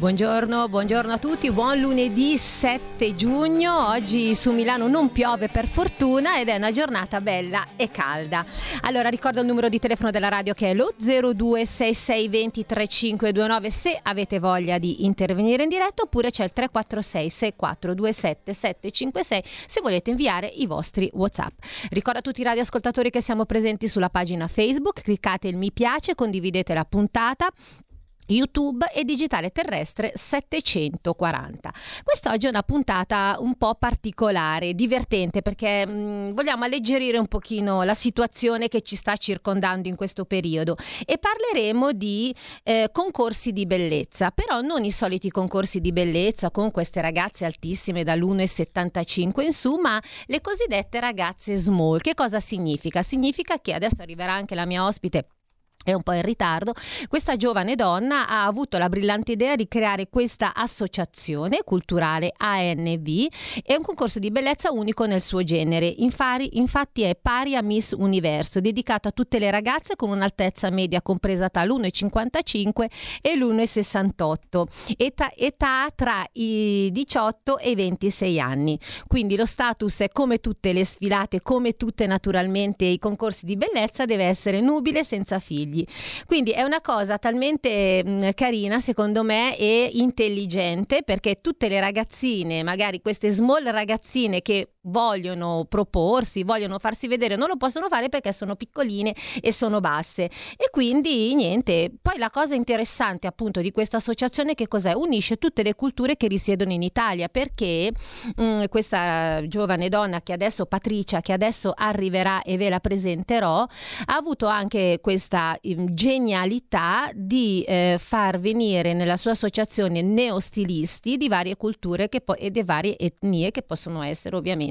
Buongiorno a tutti, buon lunedì 7 giugno, oggi su Milano non piove per fortuna ed è una giornata bella e calda. Allora ricordo il numero di telefono della radio che è lo 0266203529 se avete voglia di intervenire in diretta, oppure c'è il 346 6427 756 se volete inviare i vostri WhatsApp. Ricordo a tutti i radioascoltatori che siamo presenti sulla pagina Facebook, cliccate il mi piace, condividete la puntata. YouTube e Digitale Terrestre 740. Quest'oggi è una puntata un po' particolare, divertente, perché vogliamo alleggerire un pochino la situazione che ci sta circondando in questo periodo e parleremo di concorsi di bellezza, però non i soliti concorsi di bellezza con queste ragazze altissime dall'1,75 in su, ma le cosiddette ragazze small. Che cosa significa? Significa che adesso arriverà anche la mia ospite, è un po' in ritardo. Questa giovane donna ha avuto la brillante idea di creare questa associazione culturale ANV, è un concorso di bellezza unico nel suo genere, infatti è pari a Miss Universo, dedicato a tutte le ragazze con un'altezza media compresa tra l'1,55 e l'1,68, età tra i 18 e i 26 anni. Quindi lo status è, come tutte le sfilate, come tutte naturalmente i concorsi di bellezza, deve essere nubile, senza figli. Quindi è una cosa talmente carina, secondo me, e intelligente, perché tutte le ragazzine, magari queste small ragazzine che vogliono proporsi, vogliono farsi vedere, non lo possono fare perché sono piccoline e sono basse. E quindi niente, poi la cosa interessante appunto di questa associazione che cos'è? Unisce tutte le culture che risiedono in Italia, perché questa giovane donna che adesso, Patrizia, che adesso arriverà e ve la presenterò, ha avuto anche questa genialità di far venire nella sua associazione neostilisti di varie culture e di varie etnie, che possono essere ovviamente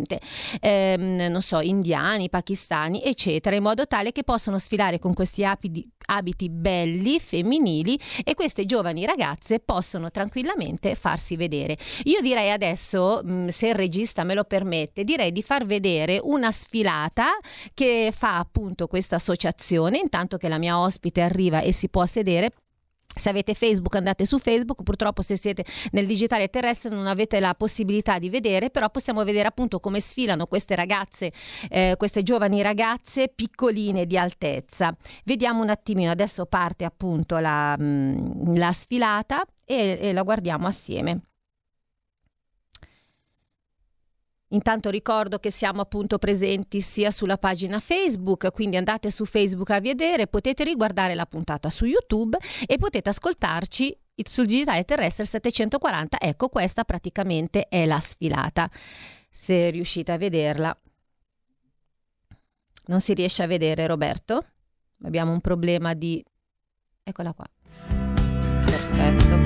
non so, indiani, pakistani, eccetera, in modo tale che possono sfilare con questi abiti belli, femminili, e queste giovani ragazze possono tranquillamente farsi vedere. Io direi adesso, se il regista me lo permette, direi di far vedere una sfilata che fa appunto questa associazione, intanto che la mia ospite arriva e si può sedere. Se avete Facebook andate su Facebook, purtroppo se siete nel Digitale Terrestre non avete la possibilità di vedere, però possiamo vedere appunto come sfilano queste ragazze, queste giovani ragazze piccoline di altezza. Vediamo un attimino, adesso parte appunto la sfilata e la guardiamo assieme. Intanto ricordo che siamo appunto presenti sia sulla pagina Facebook, quindi andate su Facebook a vedere, potete riguardare la puntata su YouTube e potete ascoltarci sul Digitale Terrestre 740. Ecco, questa praticamente è la sfilata, se riuscite a vederla. Non si riesce a vedere, Roberto? Abbiamo un problema di... Eccola qua. Perfetto.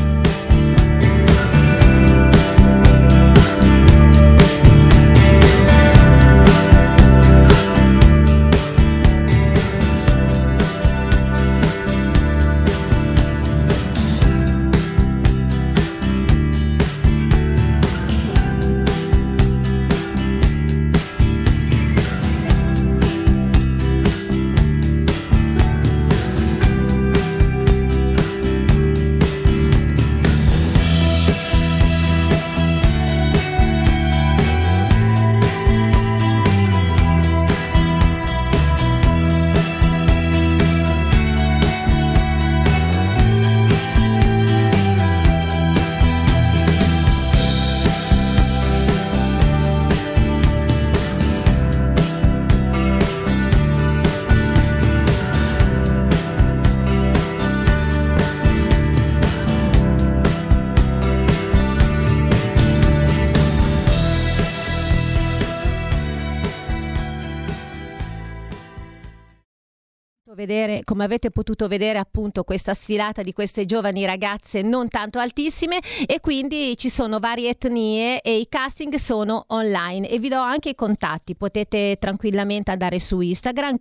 Vedere, come avete potuto vedere, appunto, questa sfilata di queste giovani ragazze non tanto altissime, e quindi ci sono varie etnie e i casting sono online, e vi do anche i contatti, potete tranquillamente andare su Instagram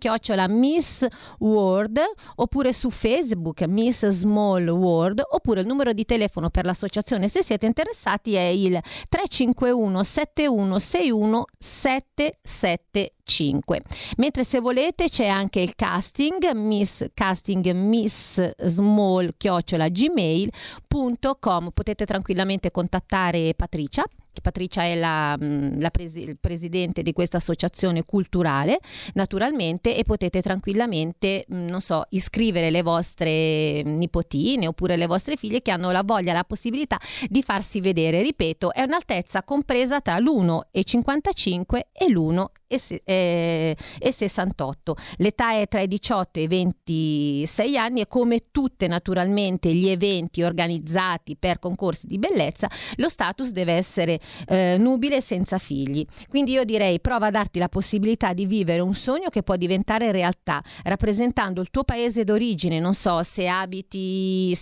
@Miss World oppure su Facebook Miss Small World, oppure il numero di telefono per l'associazione se siete interessati è il 351 71 61 777 5. Mentre se volete c'è anche il casting miss small@gmail.com, potete tranquillamente contattare Patrizia. Patrizia è il presidente di questa associazione culturale, naturalmente, e potete tranquillamente, non so, iscrivere le vostre nipotine oppure le vostre figlie che hanno la voglia, la possibilità di farsi vedere. Ripeto, è un'altezza compresa tra l'1,55 e l'1,68. L'età è tra i 18 e i 26 anni e, come tutte naturalmente gli eventi organizzati per concorsi di bellezza, lo status deve essere nubile, senza figli. Quindi io direi: prova a darti la possibilità di vivere un sogno che può diventare realtà, rappresentando il tuo paese d'origine. Non so, se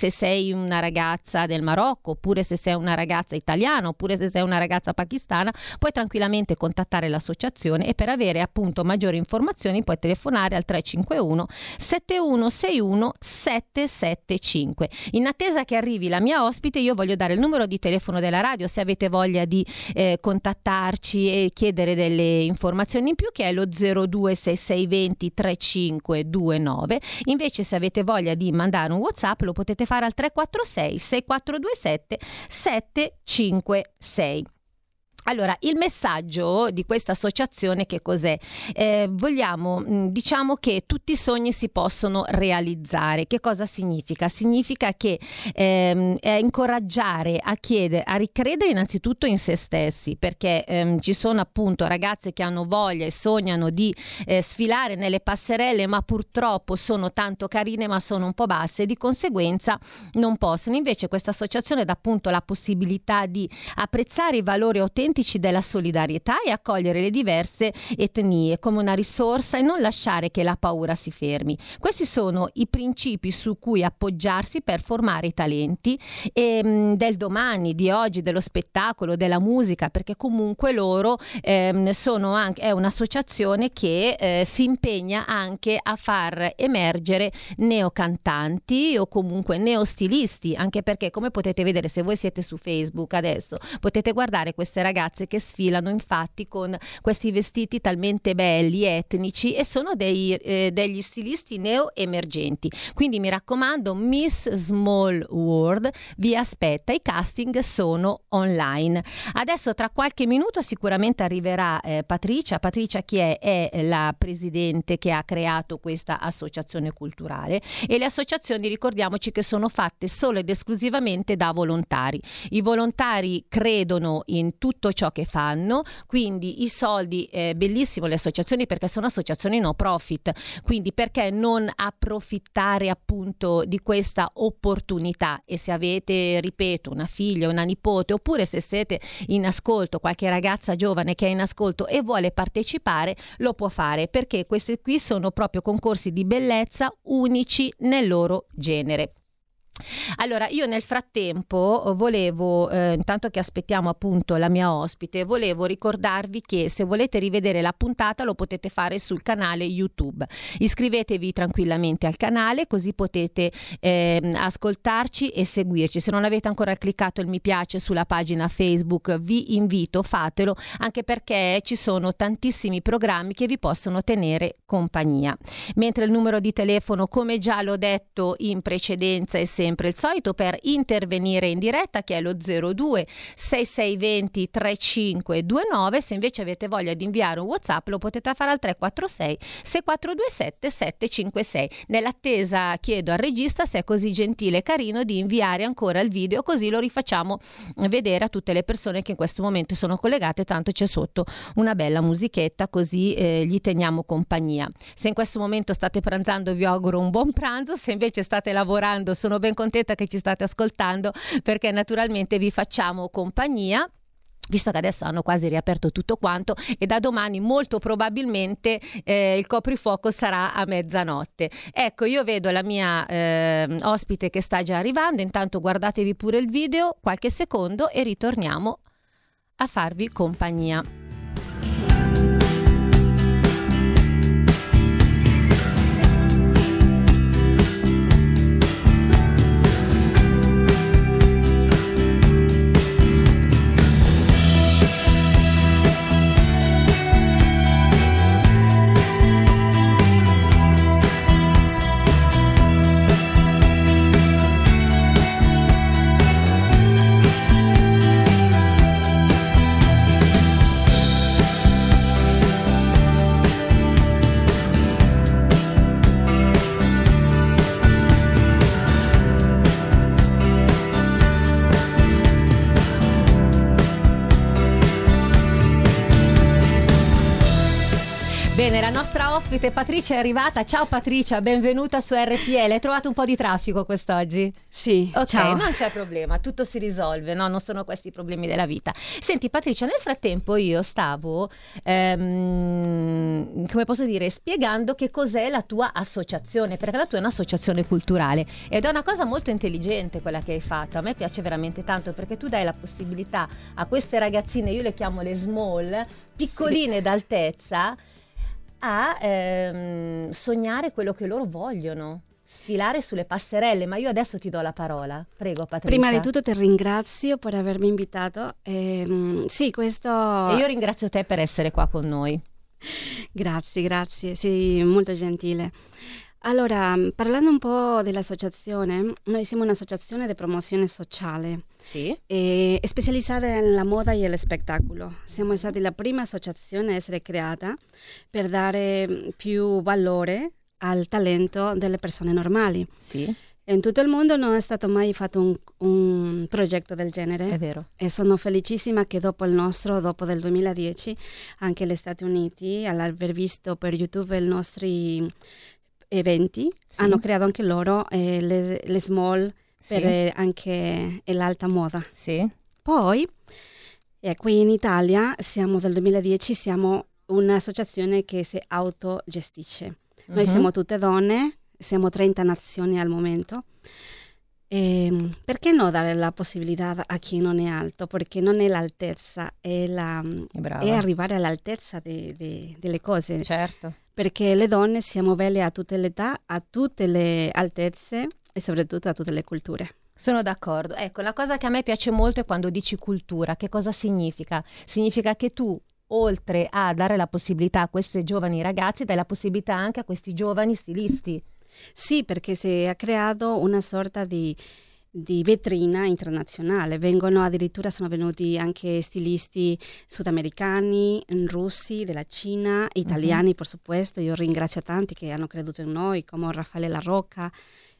sei una ragazza del Marocco, oppure se sei una ragazza italiana, oppure se sei una ragazza pakistana, puoi tranquillamente contattare l'associazione, e per avere appunto maggiori informazioni puoi telefonare al 351 7161 775. In attesa che arrivi la mia ospite, io voglio dare il numero di telefono della radio, se avete voglia di contattarci e chiedere delle informazioni in più, che è lo 026620 3529. Invece, se avete voglia di mandare un WhatsApp, lo potete fare al 346 6427 756. Allora, il messaggio di questa associazione che cos'è? Diciamo che tutti i sogni si possono realizzare. Che cosa significa? Significa che è incoraggiare a ricredere innanzitutto in se stessi, perché ci sono appunto ragazze che hanno voglia e sognano di sfilare nelle passerelle, ma purtroppo sono tanto carine ma sono un po' basse e di conseguenza non possono. Invece questa associazione dà appunto la possibilità di apprezzare i valori autentici della solidarietà e accogliere le diverse etnie come una risorsa e non lasciare che la paura si fermi. Questi sono i principi su cui appoggiarsi per formare i talenti del domani, di oggi, dello spettacolo, della musica, perché comunque loro è un'associazione che si impegna anche a far emergere neocantanti o comunque neostilisti, anche perché, come potete vedere se voi siete su Facebook adesso, potete guardare queste ragazze che sfilano infatti con questi vestiti talmente belli, etnici, e sono degli stilisti neo-emergenti. Quindi mi raccomando, Miss Small World vi aspetta, i casting sono online. Adesso tra qualche minuto sicuramente arriverà Patrizia. Patrizia chi è? È la presidente che ha creato questa associazione culturale, e le associazioni, ricordiamoci, che sono fatte solo ed esclusivamente da volontari. I volontari credono in tutto ciò che fanno, quindi i soldi, bellissimo le associazioni perché sono associazioni no profit, quindi perché non approfittare appunto di questa opportunità? E se avete, ripeto, una figlia, una nipote, oppure se siete in ascolto, qualche ragazza giovane che è in ascolto e vuole partecipare, lo può fare, perché questi qui sono proprio concorsi di bellezza unici nel loro genere. Allora, io nel frattempo volevo, intanto che aspettiamo appunto la mia ospite, volevo ricordarvi che se volete rivedere la puntata lo potete fare sul canale YouTube. Iscrivetevi tranquillamente al canale, così potete ascoltarci e seguirci. Se non avete ancora cliccato il mi piace sulla pagina Facebook, vi invito, fatelo, anche perché ci sono tantissimi programmi che vi possono tenere compagnia. Mentre il numero di telefono, come già l'ho detto in precedenza, è sempre il solito per intervenire in diretta, che è lo 02 6620 3529. Se invece avete voglia di inviare un WhatsApp lo potete fare al 346 6427 756. Nell'attesa chiedo al regista, se è così gentile e carino, di inviare ancora il video, così lo rifacciamo vedere a tutte le persone che in questo momento sono collegate, tanto c'è sotto una bella musichetta, così gli teniamo compagnia. Se in questo momento state pranzando vi auguro un buon pranzo, se invece state lavorando sono ben contenta che ci state ascoltando, perché naturalmente vi facciamo compagnia. visto che adesso hanno quasi riaperto tutto quanto, e da domani molto probabilmente il coprifuoco sarà a mezzanotte. Ecco, io vedo la mia ospite che sta già arrivando, intanto guardatevi pure il video, qualche secondo, e ritorniamo a farvi compagnia. Bene, la nostra ospite Patrizia è arrivata. Ciao Patrizia, benvenuta su RPL. Hai trovato un po' di traffico quest'oggi? Sì, ok, ciao. Non c'è problema, tutto si risolve, no? Non sono questi i problemi della vita. Senti Patrizia, nel frattempo io stavo, come posso dire, spiegando che cos'è la tua associazione, perché la tua è un'associazione culturale ed è una cosa molto intelligente quella che hai fatto. A me piace veramente tanto, perché tu dai la possibilità a queste ragazzine, io le chiamo le small, piccoline, sì, d'altezza, a sognare quello che loro vogliono, sfilare sulle passerelle. Ma io adesso ti do la parola, prego Patrizia. Prima di tutto ti ringrazio per avermi invitato, sì, questo... E io ringrazio te per essere qua con noi. Grazie, sei molto gentile. Allora, parlando un po' dell'associazione, noi siamo un'associazione di promozione sociale, sì, e specializzata nella moda e nello spettacolo. Siamo stati la prima associazione a essere creata per dare più valore al talento delle persone normali. Sì. In tutto il mondo non è stato mai fatto un progetto del genere. È vero. E sono felicissima che dopo il nostro, dopo del 2010, anche gli Stati Uniti, all'aver visto per YouTube i nostri eventi, sì, hanno creato anche loro le small, sì, per anche l'alta moda. Sì. Poi qui in Italia siamo del 2010, siamo un'associazione che si autogestisce. Noi siamo tutte donne, siamo 30 nazioni al momento. Perché no dare la possibilità a chi non è alto? Perché non è l'altezza, è arrivare all'altezza delle cose. Certo. Perché le donne siamo belle a tutte le età, a tutte le altezze e soprattutto a tutte le culture. Sono d'accordo. Ecco, la cosa che a me piace molto è quando dici cultura. Che cosa significa? Significa che tu, oltre a dare la possibilità a queste giovani ragazze, dai la possibilità anche a questi giovani stilisti. Sì, perché si è creato una sorta di vetrina internazionale. Vengono addirittura, sono venuti anche stilisti sudamericani, russi, della Cina, italiani, per supuesto. Io ringrazio tanti che hanno creduto in noi, come Raffaella La Rocca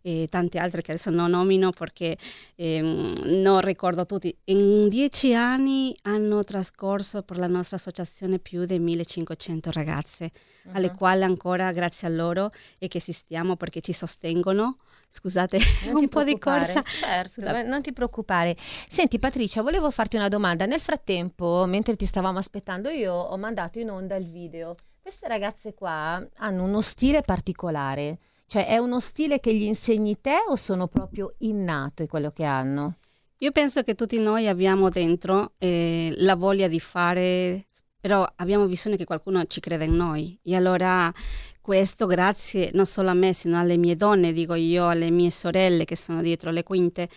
e tanti altri che adesso non nomino perché non ricordo tutti. In 10 anni hanno trascorso per la nostra associazione più di 1500 ragazze, alle quali ancora grazie a loro e che esistiamo perché ci sostengono. Scusate, un po' di corsa. Certo, ma non ti preoccupare. Senti Patrizia, volevo farti una domanda. Nel frattempo, mentre ti stavamo aspettando, io ho mandato in onda il video. Queste ragazze qua hanno uno stile particolare. Cioè, è uno stile che gli insegni te o sono proprio innate quello che hanno? Io penso che tutti noi abbiamo dentro la voglia di fare, però abbiamo bisogno che qualcuno ci creda in noi. E allora questo grazie non solo a me, sino alle mie donne, dico io, alle mie sorelle che sono dietro le quinte.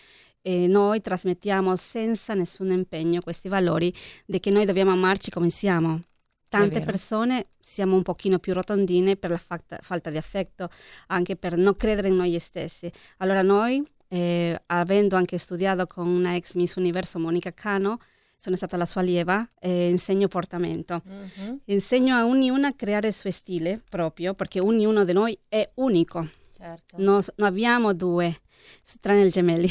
E noi trasmettiamo senza nessun impegno questi valori di che noi dobbiamo amarci come siamo. Tante persone siamo un pochino più rotondine per la falta di affetto, anche per non credere in noi stessi. Allora noi, avendo anche studiato con una ex Miss Universo, Monica Cano, sono stata la sua allieva, insegno portamento. Insegno a ognuna a creare il suo stile proprio, perché ognuno di noi è unico. Certo. Non abbiamo due, tranne i gemelli.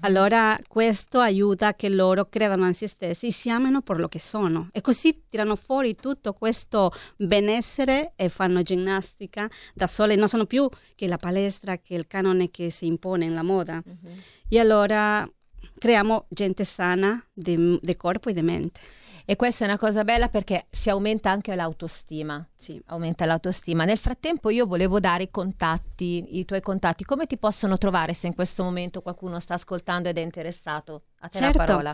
Allora questo aiuta che loro credano in se stessi e si amano per lo che sono, e così tirano fuori tutto questo benessere e fanno ginnastica da sole, non sono più che la palestra, che il canone che si impone nella moda. E allora creiamo gente sana di corpo e di mente. E questa è una cosa bella perché si aumenta anche l'autostima. Sì. Aumenta l'autostima. Nel frattempo io volevo dare i contatti, i tuoi contatti. Come ti possono trovare se in questo momento qualcuno sta ascoltando ed è interessato? A te certo. La parola.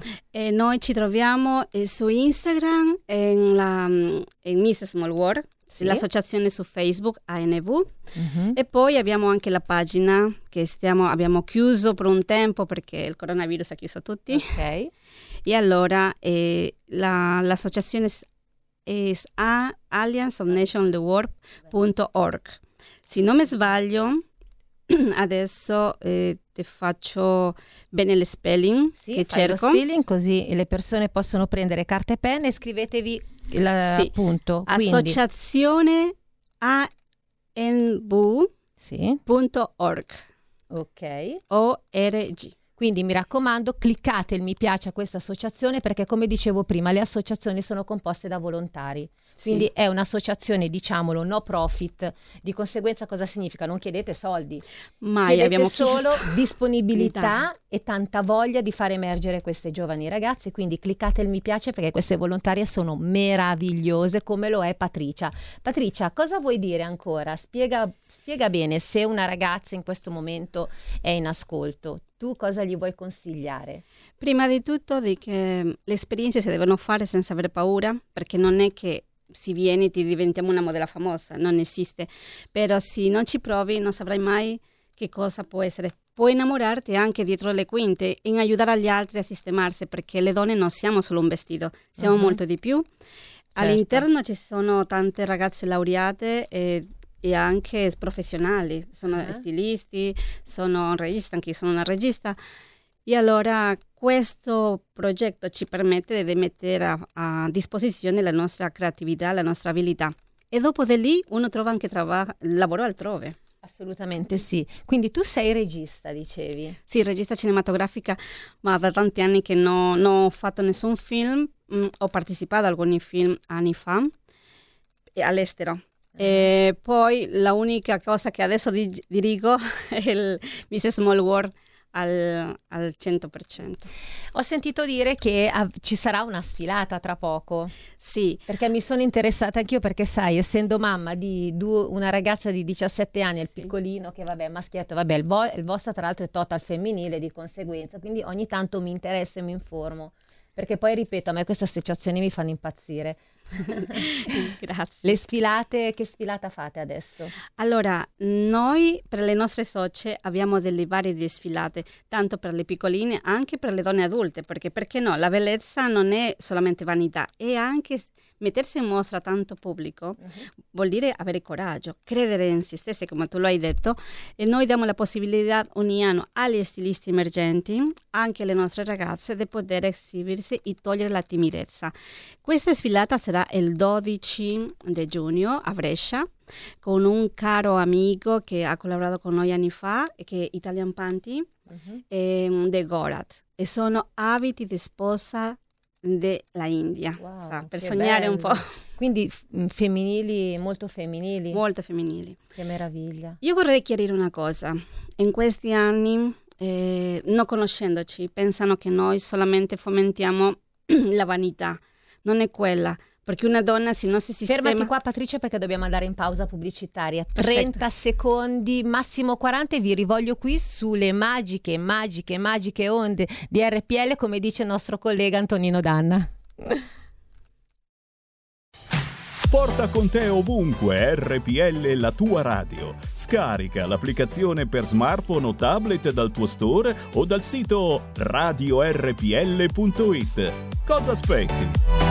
Noi ci troviamo su Instagram, in Miss Small World, sì. L'associazione su Facebook ANV, uh-huh. E poi abbiamo anche la pagina che abbiamo chiuso per un tempo perché il coronavirus ha chiuso tutti. Ok. E allora l'associazione è allianceofnationtheworld.org. Se non mi sbaglio, adesso ti faccio bene le spelling, sì, che cerco. Lo spelling, così le persone possono prendere carta e penna e scrivetevi l'appunto. Sì. Associazione anv.org. Ok. ORG. Quindi mi raccomando, cliccate il mi piace a questa associazione perché, come dicevo prima, le associazioni sono composte da volontari. Sì. Quindi è un'associazione, diciamolo, no profit. Di conseguenza cosa significa? Non chiedete soldi. Mai chiedete, abbiamo solo chiesto disponibilità e tanta voglia di far emergere queste giovani ragazze. Quindi cliccate il mi piace perché queste volontarie sono meravigliose, come lo è Patrizia. Patrizia, cosa vuoi dire ancora? Spiega bene se una ragazza in questo momento è in ascolto. Tu cosa gli vuoi consigliare? Prima di tutto di che le esperienze si devono fare senza avere paura, perché non è che si vieni e ti diventiamo una modella famosa, non esiste. Però se non ci provi non saprai mai che cosa può essere. Puoi innamorarti anche dietro le quinte, in aiutare gli altri a sistemarsi, perché le donne non siamo solo un vestito, siamo molto di più. Certo. All'interno ci sono tante ragazze laureate e anche professionali, sono stilisti, sono regista, anche io sono una regista. E allora questo progetto ci permette di mettere a disposizione la nostra creatività, la nostra abilità. E dopo di lì uno trova anche lavoro altrove. Assolutamente sì. Quindi tu sei regista, dicevi? Sì, regista cinematografica, ma da tanti anni che non ho fatto nessun film. Ho partecipato a alcuni film anni fa all'estero. E poi la unica cosa che adesso dirigo è il Miss Small World al 100%. Ho sentito dire che ci sarà una sfilata tra poco. Sì. Perché mi sono interessata anch'io, perché sai, essendo mamma di una ragazza di 17 anni, il piccolino, che vabbè, maschietto, vabbè, il vostro tra l'altro è total femminile di conseguenza, quindi ogni tanto mi interessa e mi informo. Perché poi, ripeto, a me queste associazioni mi fanno impazzire. Grazie. Le sfilate, che sfilata fate adesso? Allora, noi per le nostre socie abbiamo delle varie sfilate, tanto per le piccoline, anche per le donne adulte, perché no, la bellezza non è solamente vanità, è anche mettersi in mostra a tanto pubblico, vuol dire avere coraggio, credere in se stesse, come tu lo hai detto, e noi diamo la possibilità ogni anno agli stilisti emergenti, anche alle nostre ragazze, di poter esibirsi e togliere la timidezza. Questa sfilata sarà il 12 di giugno a Brescia, con un caro amico che ha collaborato con noi anni fa, che è Italian Panty, de Gorat, e sono abiti di sposa della India, wow, per sognare bello. Un po'. Quindi femminili, molto femminili. Molto femminili. Che meraviglia. Io vorrei chiarire una cosa. In questi anni, non conoscendoci, pensano che noi solamente fomentiamo la vanità. Non è quella. Perché una donna se non si sistema... Fermati qua, Patrizia, perché dobbiamo andare in pausa pubblicitaria. 30 Perfetto. Secondi, massimo 40, e vi rivoglio qui sulle magiche onde di RPL, come dice il nostro collega Antonino Danna. Porta con te ovunque RPL, la tua radio. Scarica l'applicazione per smartphone o tablet dal tuo store o dal sito radiorpl.it. Cosa aspetti?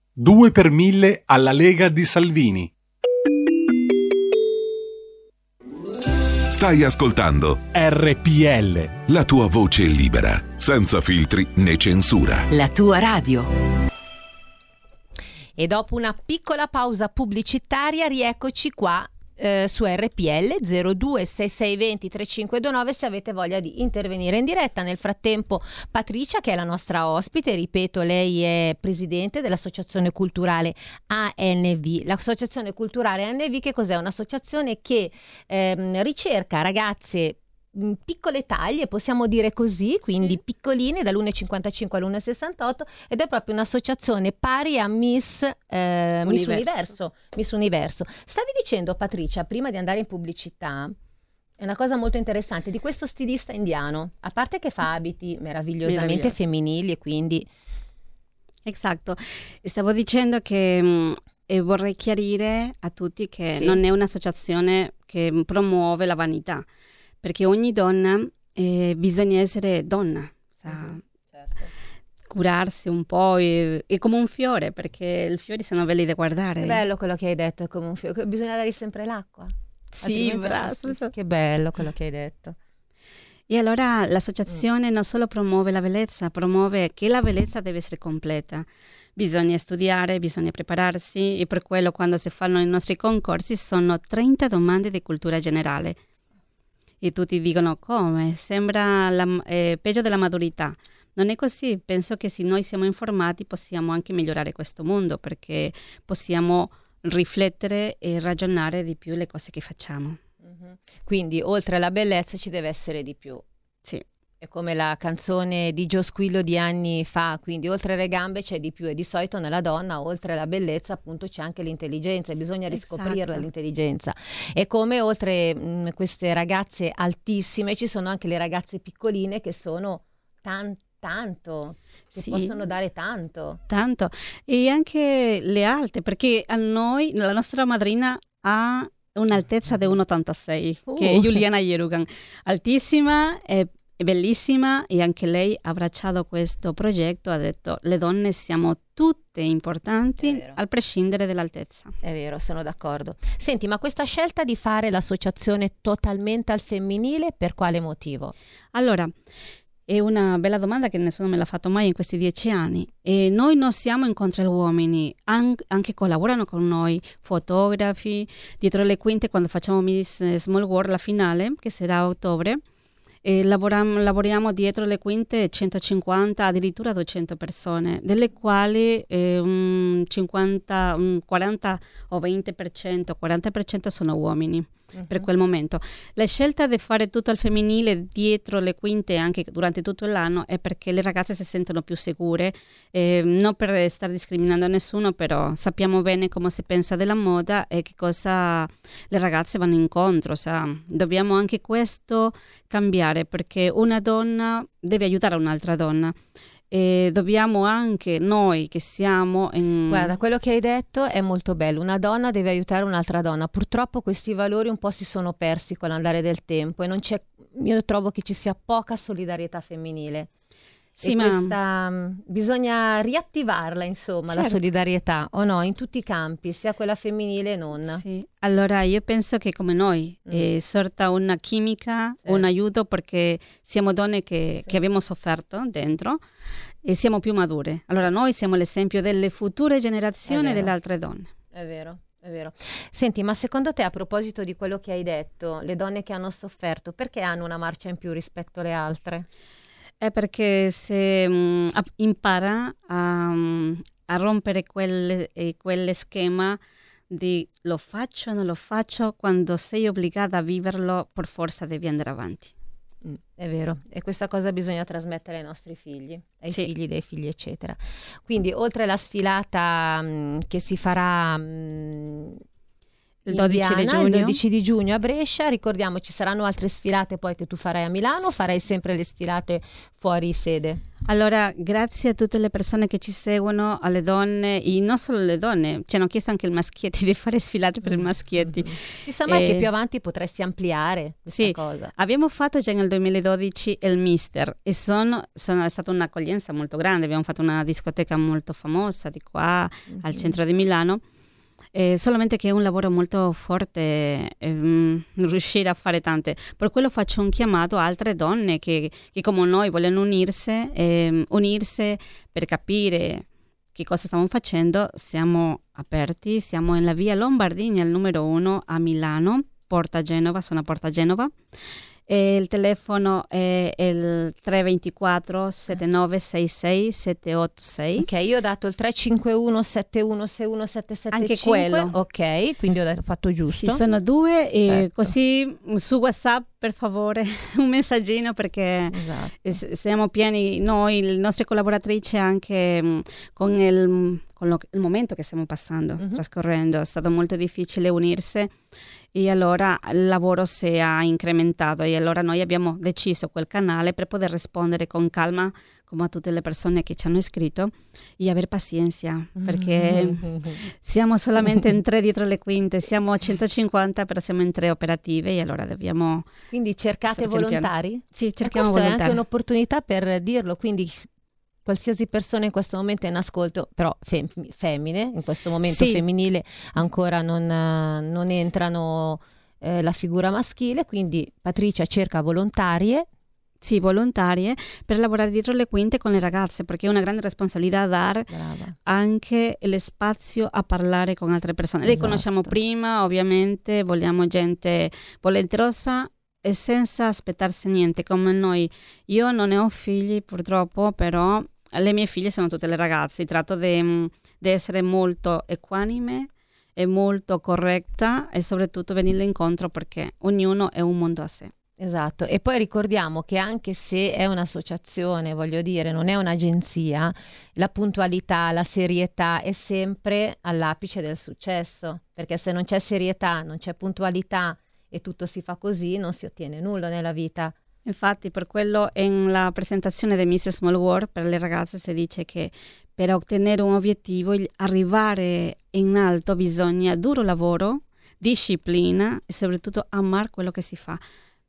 $2 per 1000 alla Lega di Salvini. Stai ascoltando RPL. La tua voce è libera, senza filtri né censura. La tua radio. E dopo una piccola pausa pubblicitaria rieccoci qua su RPL 026620 3529 se avete voglia di intervenire in diretta. Nel frattempo Patrizia, che è la nostra ospite, ripeto, lei è presidente dell'associazione culturale ANV. L'associazione culturale ANV che cos'è? Un'associazione che ricerca ragazze piccole taglie, possiamo dire così, quindi sì, piccoline, dall'1,55 all'1,68, ed è proprio un'associazione pari a Miss Universo. Stavi dicendo, Patrizia, prima di andare in pubblicità, è una cosa molto interessante di questo stilista indiano, a parte che fa abiti meravigliosamente femminili, e quindi esatto, stavo dicendo che vorrei chiarire a tutti che sì, non è un'associazione che promuove la vanità, perché ogni donna bisogna essere donna, sa, certo, curarsi un po', è come un fiore, perché i fiori sono belli da guardare. È bello quello che hai detto, è come un fiore, bisogna dare sempre l'acqua. Sì, bravo. Che bello quello che hai detto. E allora l'associazione non solo promuove la bellezza, promuove che la bellezza deve essere completa. Bisogna studiare, bisogna prepararsi, e per quello quando si fanno i nostri concorsi sono 30 domande di cultura generale. E tutti dicono come? Sembra peggio della maturità. Non è così. Penso che se noi siamo informati possiamo anche migliorare questo mondo, perché possiamo riflettere e ragionare di più le cose che facciamo. Mm-hmm. Quindi oltre alla bellezza ci deve essere di più. Sì. È come la canzone di Jo Squillo di anni fa, quindi oltre le gambe c'è di più, e di solito nella donna oltre la bellezza appunto c'è anche l'intelligenza, e bisogna riscoprirla, esatto, l'intelligenza. E come oltre queste ragazze altissime ci sono anche le ragazze piccoline che sono tanto, che sì, possono dare tanto, e anche le alte, perché a noi, la nostra madrina ha un'altezza di 1,86 che è Juliana Yerugan, altissima, e bellissima, e anche lei ha abbracciato questo progetto, ha detto le donne siamo tutte importanti al prescindere dall'altezza. È vero, sono d'accordo. Senti, ma questa scelta di fare l'associazione totalmente al femminile per quale motivo? Allora, è una bella domanda che nessuno me l'ha fatto mai in questi 10 anni, e noi non siamo incontri uomini, anche collaborano con noi fotografi dietro le quinte. Quando facciamo Miss Small World, la finale che sarà a ottobre, e lavoriamo dietro le quinte 150, addirittura 200 persone, delle quali un 40 o 40% sono uomini. Uh-huh. Per quel momento la scelta di fare tutto al femminile dietro le quinte anche durante tutto l'anno è perché le ragazze si sentono più sicure, non per star discriminando nessuno, però sappiamo bene come si pensa della moda e che cosa le ragazze vanno incontro, sa? Dobbiamo anche questo cambiare, perché una donna deve aiutare un'altra donna, e dobbiamo anche noi che siamo Guarda, quello che hai detto è molto bello, una donna deve aiutare un'altra donna. Purtroppo questi valori un po' si sono persi con l'andare del tempo, e non c'è, io trovo che ci sia poca solidarietà femminile. Sì, e ma questa, bisogna riattivarla, insomma, certo, la solidarietà, o no, in tutti i campi, sia quella femminile non. Sì. Allora io penso che come noi è sorta una chimica, certo, un aiuto, perché siamo donne che abbiamo sofferto dentro e siamo più mature. Allora noi siamo l'esempio delle future generazioni delle altre donne. È vero. È vero. Senti, ma secondo te, a proposito di quello che hai detto, le donne che hanno sofferto, perché hanno una marcia in più rispetto alle altre? È perché se impara a rompere quel schema di lo faccio o non lo faccio, quando sei obbligata a viverlo per forza devi andare avanti. È vero, e questa cosa bisogna trasmettere ai nostri figli, ai sì, figli dei figli, eccetera. Quindi oltre alla sfilata che si farà il 12 di giugno a Brescia, ricordiamo ci saranno altre sfilate poi che tu farai a Milano, farai sempre le sfilate fuori sede. Allora grazie a tutte le persone che ci seguono, alle donne, e non solo le donne, ci hanno chiesto anche il maschietti, di fare sfilate per il maschietti. Si sa mai che più avanti potresti ampliare questa cosa. Abbiamo fatto già nel 2012 il Mister, e è stata un'accoglienza molto grande, abbiamo fatto una discoteca molto famosa di qua al centro di Milano. solamente che è un lavoro molto forte, riuscire a fare tante. Per quello faccio un chiamato a altre donne che come noi vogliono unirsi per capire che cosa stiamo facendo. Siamo aperti, siamo in la via Lombardini al numero 1 a Milano, Porta Genova, zona Porta Genova. Il telefono è il 324 7966 786. Ok, io ho dato il 351 7161 775. Anche quello. Ok, quindi ho fatto giusto. Ci sono due, e così su WhatsApp per favore un messaggino, perché esatto, siamo pieni noi, le nostre collaboratrici, anche con il momento che stiamo passando, trascorrendo. È stato molto difficile unirsi, e allora il lavoro si è incrementato, e allora noi abbiamo deciso quel canale per poter rispondere con calma come a tutte le persone che ci hanno iscritto, e aver pazienza, perché siamo solamente in tre dietro le quinte, siamo 150 però siamo in tre operative, e allora dobbiamo... Quindi cercate volontari? Sì, cerchiamo volontari. È anche un'opportunità per dirlo, quindi... Qualsiasi persona in questo momento è in ascolto, però femmine, in questo momento sì, femminile, ancora non entrano la figura maschile, quindi Patrizia cerca volontarie. Sì, volontarie per lavorare dietro le quinte con le ragazze, perché è una grande responsabilità dare anche lo spazio a parlare con altre persone. Le conosciamo prima, ovviamente, vogliamo gente volenterosa, e senza aspettarsi niente come noi. Io non ne ho figli purtroppo, però le mie figlie sono tutte le ragazze. Tratto di essere molto equanime e molto corretta, e soprattutto venirle incontro, perché ognuno è un mondo a sé. Esatto, e poi ricordiamo che anche se è un'associazione, voglio dire, non è un'agenzia, la puntualità, la serietà è sempre all'apice del successo, perché se non c'è serietà, non c'è puntualità, e tutto si fa così, non si ottiene nulla nella vita. Infatti per quello nella presentazione di Miss Small World per le ragazze si dice che per ottenere un obiettivo, arrivare in alto, bisogna duro lavoro, disciplina e soprattutto amare quello che si fa.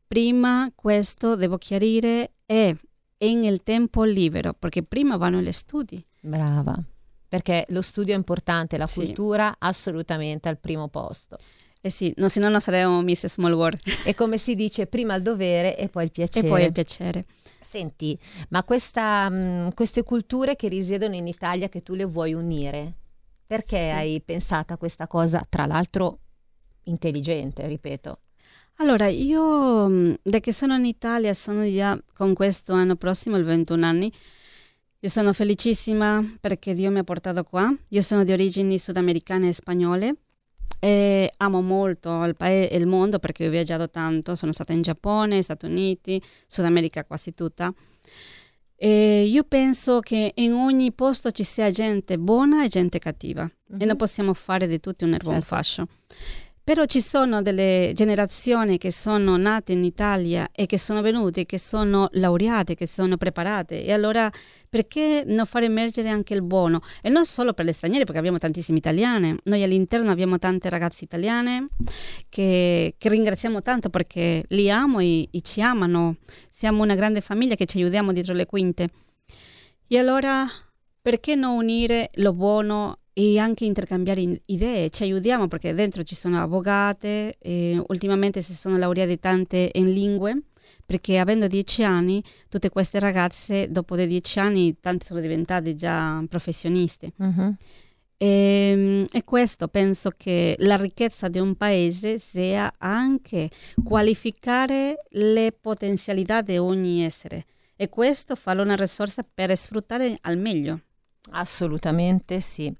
Prima, questo devo chiarire, è nel tempo libero, perché prima vanno gli studi. Brava, perché lo studio è importante, la cultura assolutamente al primo posto. Eh sì, no, se no non saremmo Miss Small World. E come si dice, prima il dovere e poi il piacere. E poi il piacere. Senti, ma queste culture che risiedono in Italia, che tu le vuoi unire, perché hai pensato a questa cosa, tra l'altro intelligente, ripeto? Allora, io da che sono in Italia, sono già con questo anno prossimo, il 21 anni, io sono felicissima perché Dio mi ha portato qua. Io sono di origini sudamericane e spagnole. E amo molto il paese, il mondo, perché ho viaggiato tanto, sono stata in Giappone, Stati Uniti, Sud America quasi tutta, e io penso che in ogni posto ci sia gente buona e gente cattiva, e non possiamo fare di tutti un erbo un fascio, però ci sono delle generazioni che sono nate in Italia e che sono venute, che sono laureate, che sono preparate, e allora perché non far emergere anche il buono? E non solo per le straniere, perché abbiamo tantissime italiane. Noi all'interno abbiamo tante ragazze italiane che ringraziamo tanto, perché li amo e ci amano. Siamo una grande famiglia che ci aiutiamo dietro le quinte. E allora perché non unire lo buono e anche intercambiare idee? Ci aiutiamo, perché dentro ci sono avvocate, ultimamente si sono laureate tante in lingue, perché avendo 10 anni, tutte queste ragazze dopo dei 10 anni tante sono diventate già professioniste. E questo, penso che la ricchezza di un paese sia anche qualificare le potenzialità di ogni essere, e questo farlo una risorsa per sfruttare al meglio. Assolutamente sì.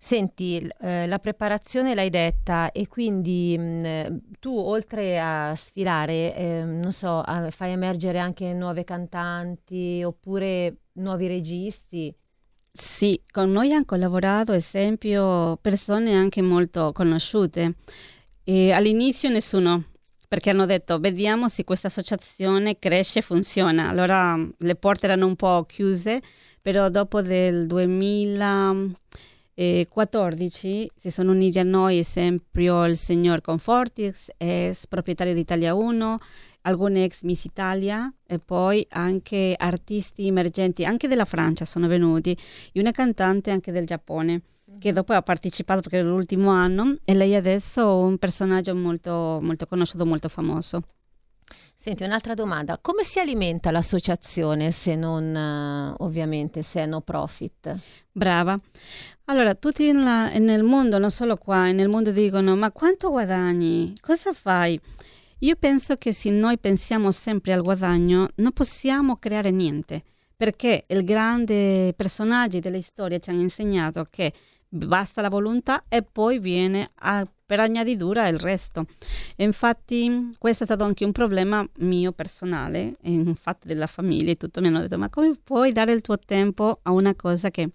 Senti, la preparazione l'hai detta, e quindi tu, oltre a sfilare, non so, fai emergere anche nuove cantanti oppure nuovi registi? Sì, con noi hanno collaborato, ad esempio, persone anche molto conosciute. E all'inizio nessuno, perché hanno detto vediamo se questa associazione cresce e funziona. Allora le porte erano un po' chiuse, però dopo del 2014 si sono uniti a noi, esempio, il signor Conforti, ex proprietario di Italia 1, alcune ex Miss Italia, e poi anche artisti emergenti, anche della Francia sono venuti, e una cantante anche del Giappone. che dopo ha partecipato perché era l'ultimo anno, e lei adesso è un personaggio molto, molto conosciuto, molto famoso. Senti, un'altra domanda: come si alimenta l'associazione se non, ovviamente, se è no profit? Brava. Allora, tutti nel mondo, non solo qua, nel mondo dicono: ma quanto guadagni? Cosa fai? Io penso che se noi pensiamo sempre al guadagno non possiamo creare niente, perché il grande personaggio delle storie ci hanno insegnato che basta la volontà e poi viene per añadidura il resto. E infatti questo è stato anche un problema mio personale, infatti della famiglia e tutto, mi hanno detto: ma come puoi dare il tuo tempo a una cosa che...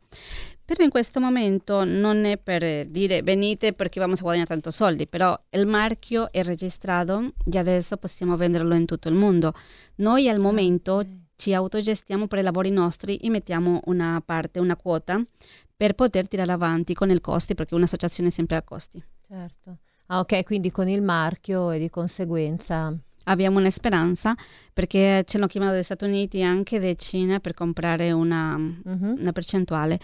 Però in questo momento non è per dire venite perché vamos a guadagnare tanto soldi, però il marchio è registrato e adesso possiamo venderlo in tutto il mondo. Noi al momento ci autogestiamo per i lavori nostri e mettiamo una parte, una quota, per poter tirare avanti con il costi, perché un'associazione è sempre a costi. Certo. Ah, ok, quindi con il marchio e di conseguenza... Abbiamo una speranza, perché ci hanno chiamato dagli Stati Uniti e anche da Cina per comprare una percentuale.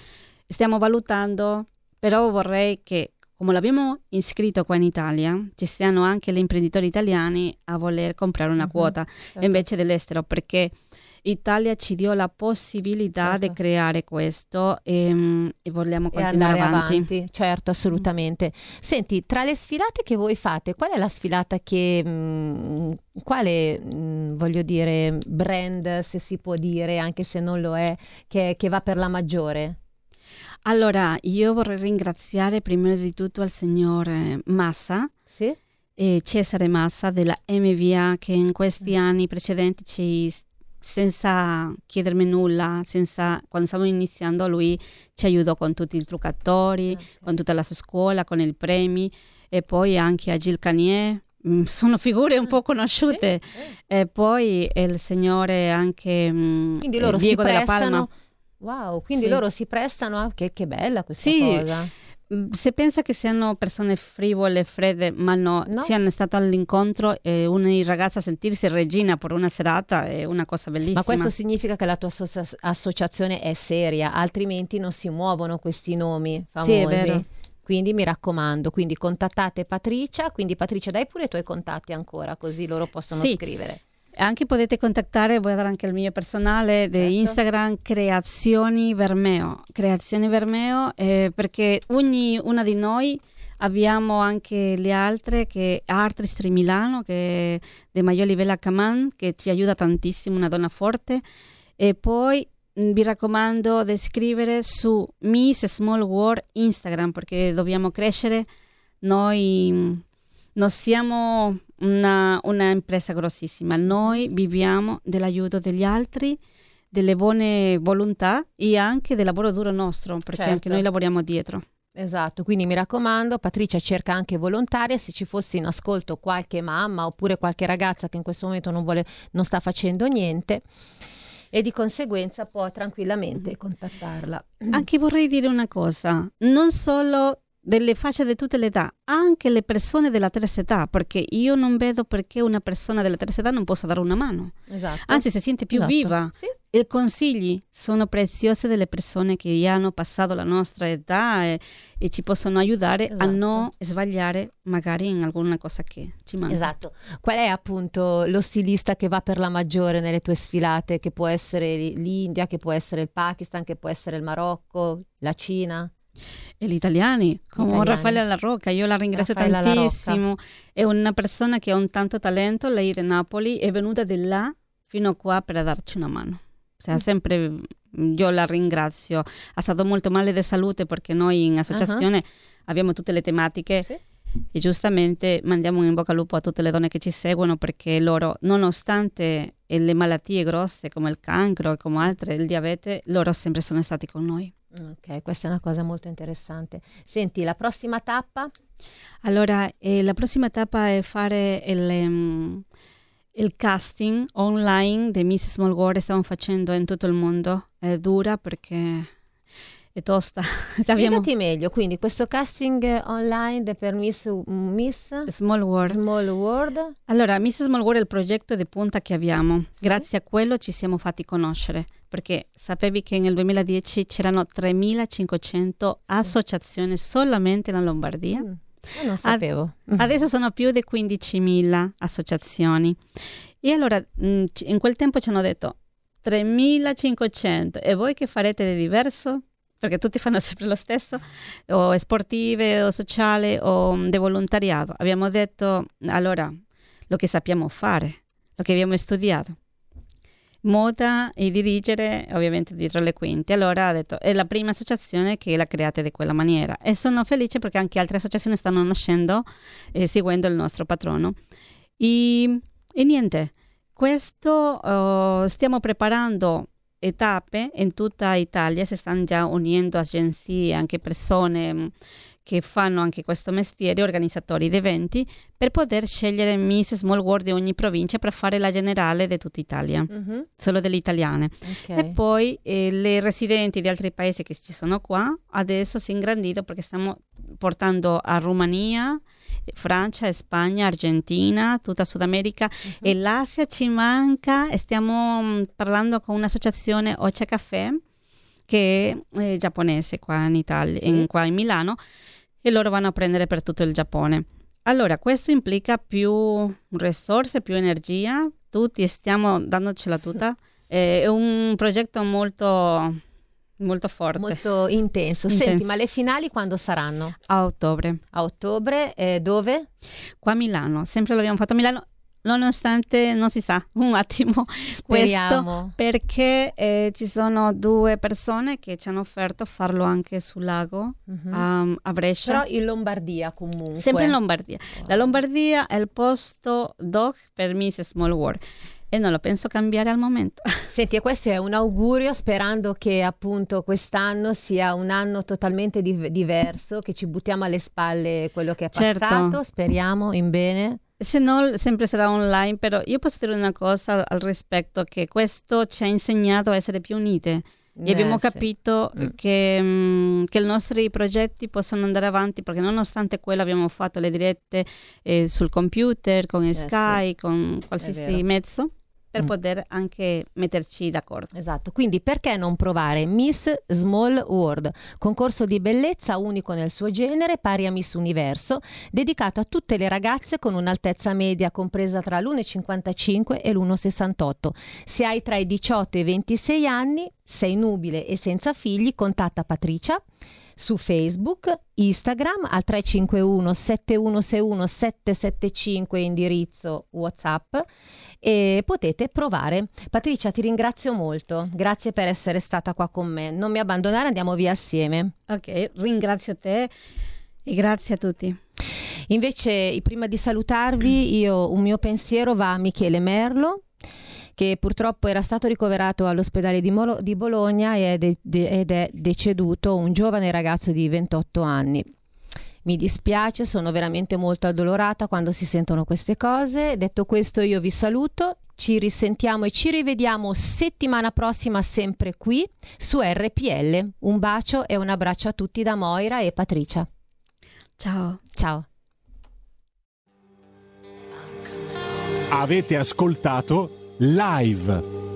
Stiamo valutando, però vorrei che, come l'abbiamo iscritto qua in Italia, ci siano anche gli imprenditori italiani a voler comprare una quota, certo, invece dell'estero, perché Italia ci dio la possibilità, certo, di creare questo e vogliamo continuare e avanti. Certo, assolutamente. Senti, tra le sfilate che voi fate, qual è la sfilata che voglio dire brand, se si può dire, anche se non lo è, che va per la maggiore? Allora, io vorrei ringraziare prima di tutto al signor Massa, sì? Cesare Massa della MVA, che in questi anni precedenti senza chiedermi nulla, quando stavamo iniziando, lui ci aiutò con tutti i truccatori, con tutta la sua scuola, con i premi, e poi anche a Gilles Canier. Sono figure un po' conosciute. E poi il signore anche Diego della Palma. Wow, quindi loro si prestano anche, che bella questa cosa. Se pensa che siano persone frivole, fredde, ma no. Siano stato all'incontro e una ragazza a sentirsi regina per una serata è una cosa bellissima. Ma questo significa che la tua associazione è seria, altrimenti non si muovono questi nomi famosi. Sì, è vero. Quindi mi raccomando, quindi contattate Patrizia, dai pure i tuoi contatti ancora, così loro possono scrivere. Anche potete contattare, voglio dare anche il mio personale di Instagram, Creazioni Vermeo, perché una di noi abbiamo anche le altre, che Artistry Milano, che de Maioli Bella Caman, che ci aiuta tantissimo, una donna forte. E poi vi raccomando di scrivere su Miss Small World Instagram, perché dobbiamo crescere. Noi non siamo una impresa grossissima, noi viviamo dell'aiuto degli altri, delle buone volontà e anche del lavoro duro nostro, perché anche noi lavoriamo dietro. Esatto, quindi mi raccomando, Patrizia cerca anche volontaria. Se ci fosse in ascolto qualche mamma oppure qualche ragazza che in questo momento non sta facendo niente, e di conseguenza può tranquillamente contattarla. Anche vorrei dire una cosa, non solo delle fasce di tutte le età, anche le persone della terza età, perché io non vedo perché una persona della terza età non possa dare una mano. Esatto. Anzi, si sente più viva. Sì. I consigli sono preziosi delle persone che hanno passato la nostra età e ci possono aiutare a non sbagliare magari in alguna cosa che ci manca. Esatto. Qual è appunto lo stilista che va per la maggiore nelle tue sfilate, che può essere l'India, che può essere il Pakistan, che può essere il Marocco, la Cina? E gli italiani, come Raffaella La Rocca, io la ringrazio tantissimo. È una persona che ha un tanto talento, lei di Napoli, è venuta da là fino a qua per darci una mano. Sempre io la ringrazio. Ha stato molto male di salute, perché noi in associazione abbiamo tutte le tematiche e giustamente mandiamo un in bocca al lupo a tutte le donne che ci seguono, perché loro, nonostante le malattie grosse come il cancro e come altre, il diabete, loro sempre sono stati con noi. Ok, questa è una cosa molto interessante. Senti, la prossima tappa? Allora, la prossima tappa è fare il casting online di Miss Small World. Stiamo facendo in tutto il mondo, è dura perché è tosta. Spiegati meglio, quindi questo casting online per Miss Small World. Small World. Allora, Miss Small World è il progetto di punta che abbiamo, sì. Grazie a quello ci siamo fatti conoscere, perché sapevi che nel 2010 c'erano 3.500 associazioni solamente in Lombardia? Non sapevo. Adesso sono più di 15.000 associazioni. E allora in quel tempo ci hanno detto 3.500, e voi che farete di diverso? Perché tutti fanno sempre lo stesso, o sportive, o sociale, o di volontariato. Abbiamo detto, allora, lo che sappiamo fare, lo che abbiamo studiato. Moda e dirigere, ovviamente dietro le quinte. Allora ha detto, è la prima associazione che la create di quella maniera. E sono felice perché anche altre associazioni stanno nascendo, seguendo il nostro patrono. E niente, questo stiamo preparando tappe in tutta Italia, si stanno già unendo agenzie, anche persone che fanno anche questo mestiere, organizzatori di eventi, per poter scegliere Miss Small World di ogni provincia per fare la generale di tutta Italia, solo delle italiane. Okay. E poi le residenti di altri paesi che ci sono qua, adesso si è ingrandito perché stiamo portando a Romania, Francia, Spagna, Argentina, tutta Sud America e l'Asia ci manca, e stiamo parlando con un'associazione Ocha Café, che è giapponese qua in Italia, qua in Milano, e loro vanno a prendere per tutto il Giappone. Allora, questo implica più risorse, più energia, tutti stiamo dandocela tutta, è un progetto molto, molto forte. Molto intenso. Senti, ma le finali quando saranno? A ottobre. A ottobre, dove? Qua a Milano, sempre l'abbiamo fatto a Milano. Nonostante non si sa, un attimo, speriamo, questo perché ci sono due persone che ci hanno offerto farlo anche sul lago a Brescia, però in Lombardia, comunque sempre in Lombardia. La Lombardia è il posto doc per Miss Small World e non lo penso cambiare al momento. Senti, e questo è un augurio, sperando che appunto quest'anno sia un anno totalmente diverso, che ci buttiamo alle spalle quello che è passato, speriamo in bene. Se no, sempre sarà online, però io posso dire una cosa al rispetto, che questo ci ha insegnato a essere più unite. E abbiamo capito che i nostri progetti possono andare avanti, perché nonostante quello abbiamo fatto le dirette sul computer, con Sky, con qualsiasi mezzo, per poter anche metterci d'accordo. Esatto, quindi perché non provare Miss Small World, concorso di bellezza unico nel suo genere, pari a Miss Universo, dedicato a tutte le ragazze con un'altezza media compresa tra l'1,55 e l'1,68. Se hai tra i 18 e i 26 anni, sei nubile e senza figli, contatta Patrizia su Facebook, Instagram al 351 7161 775 indirizzo WhatsApp, e potete provare. Patrizia, ti ringrazio molto, grazie per essere stata qua con me. Non mi abbandonare, andiamo via assieme. Ok, ringrazio te e grazie a tutti. Invece, prima di salutarvi, un mio pensiero va a Michele Merlo, che purtroppo era stato ricoverato all'ospedale di Bologna ed è deceduto, un giovane ragazzo di 28 anni. Mi dispiace, sono veramente molto addolorata quando si sentono queste cose. Detto questo, io vi saluto, ci risentiamo e ci rivediamo settimana prossima, sempre qui su RPL. Un bacio e un abbraccio a tutti da Moira e Patrizia. Ciao. Ciao. Avete ascoltato Live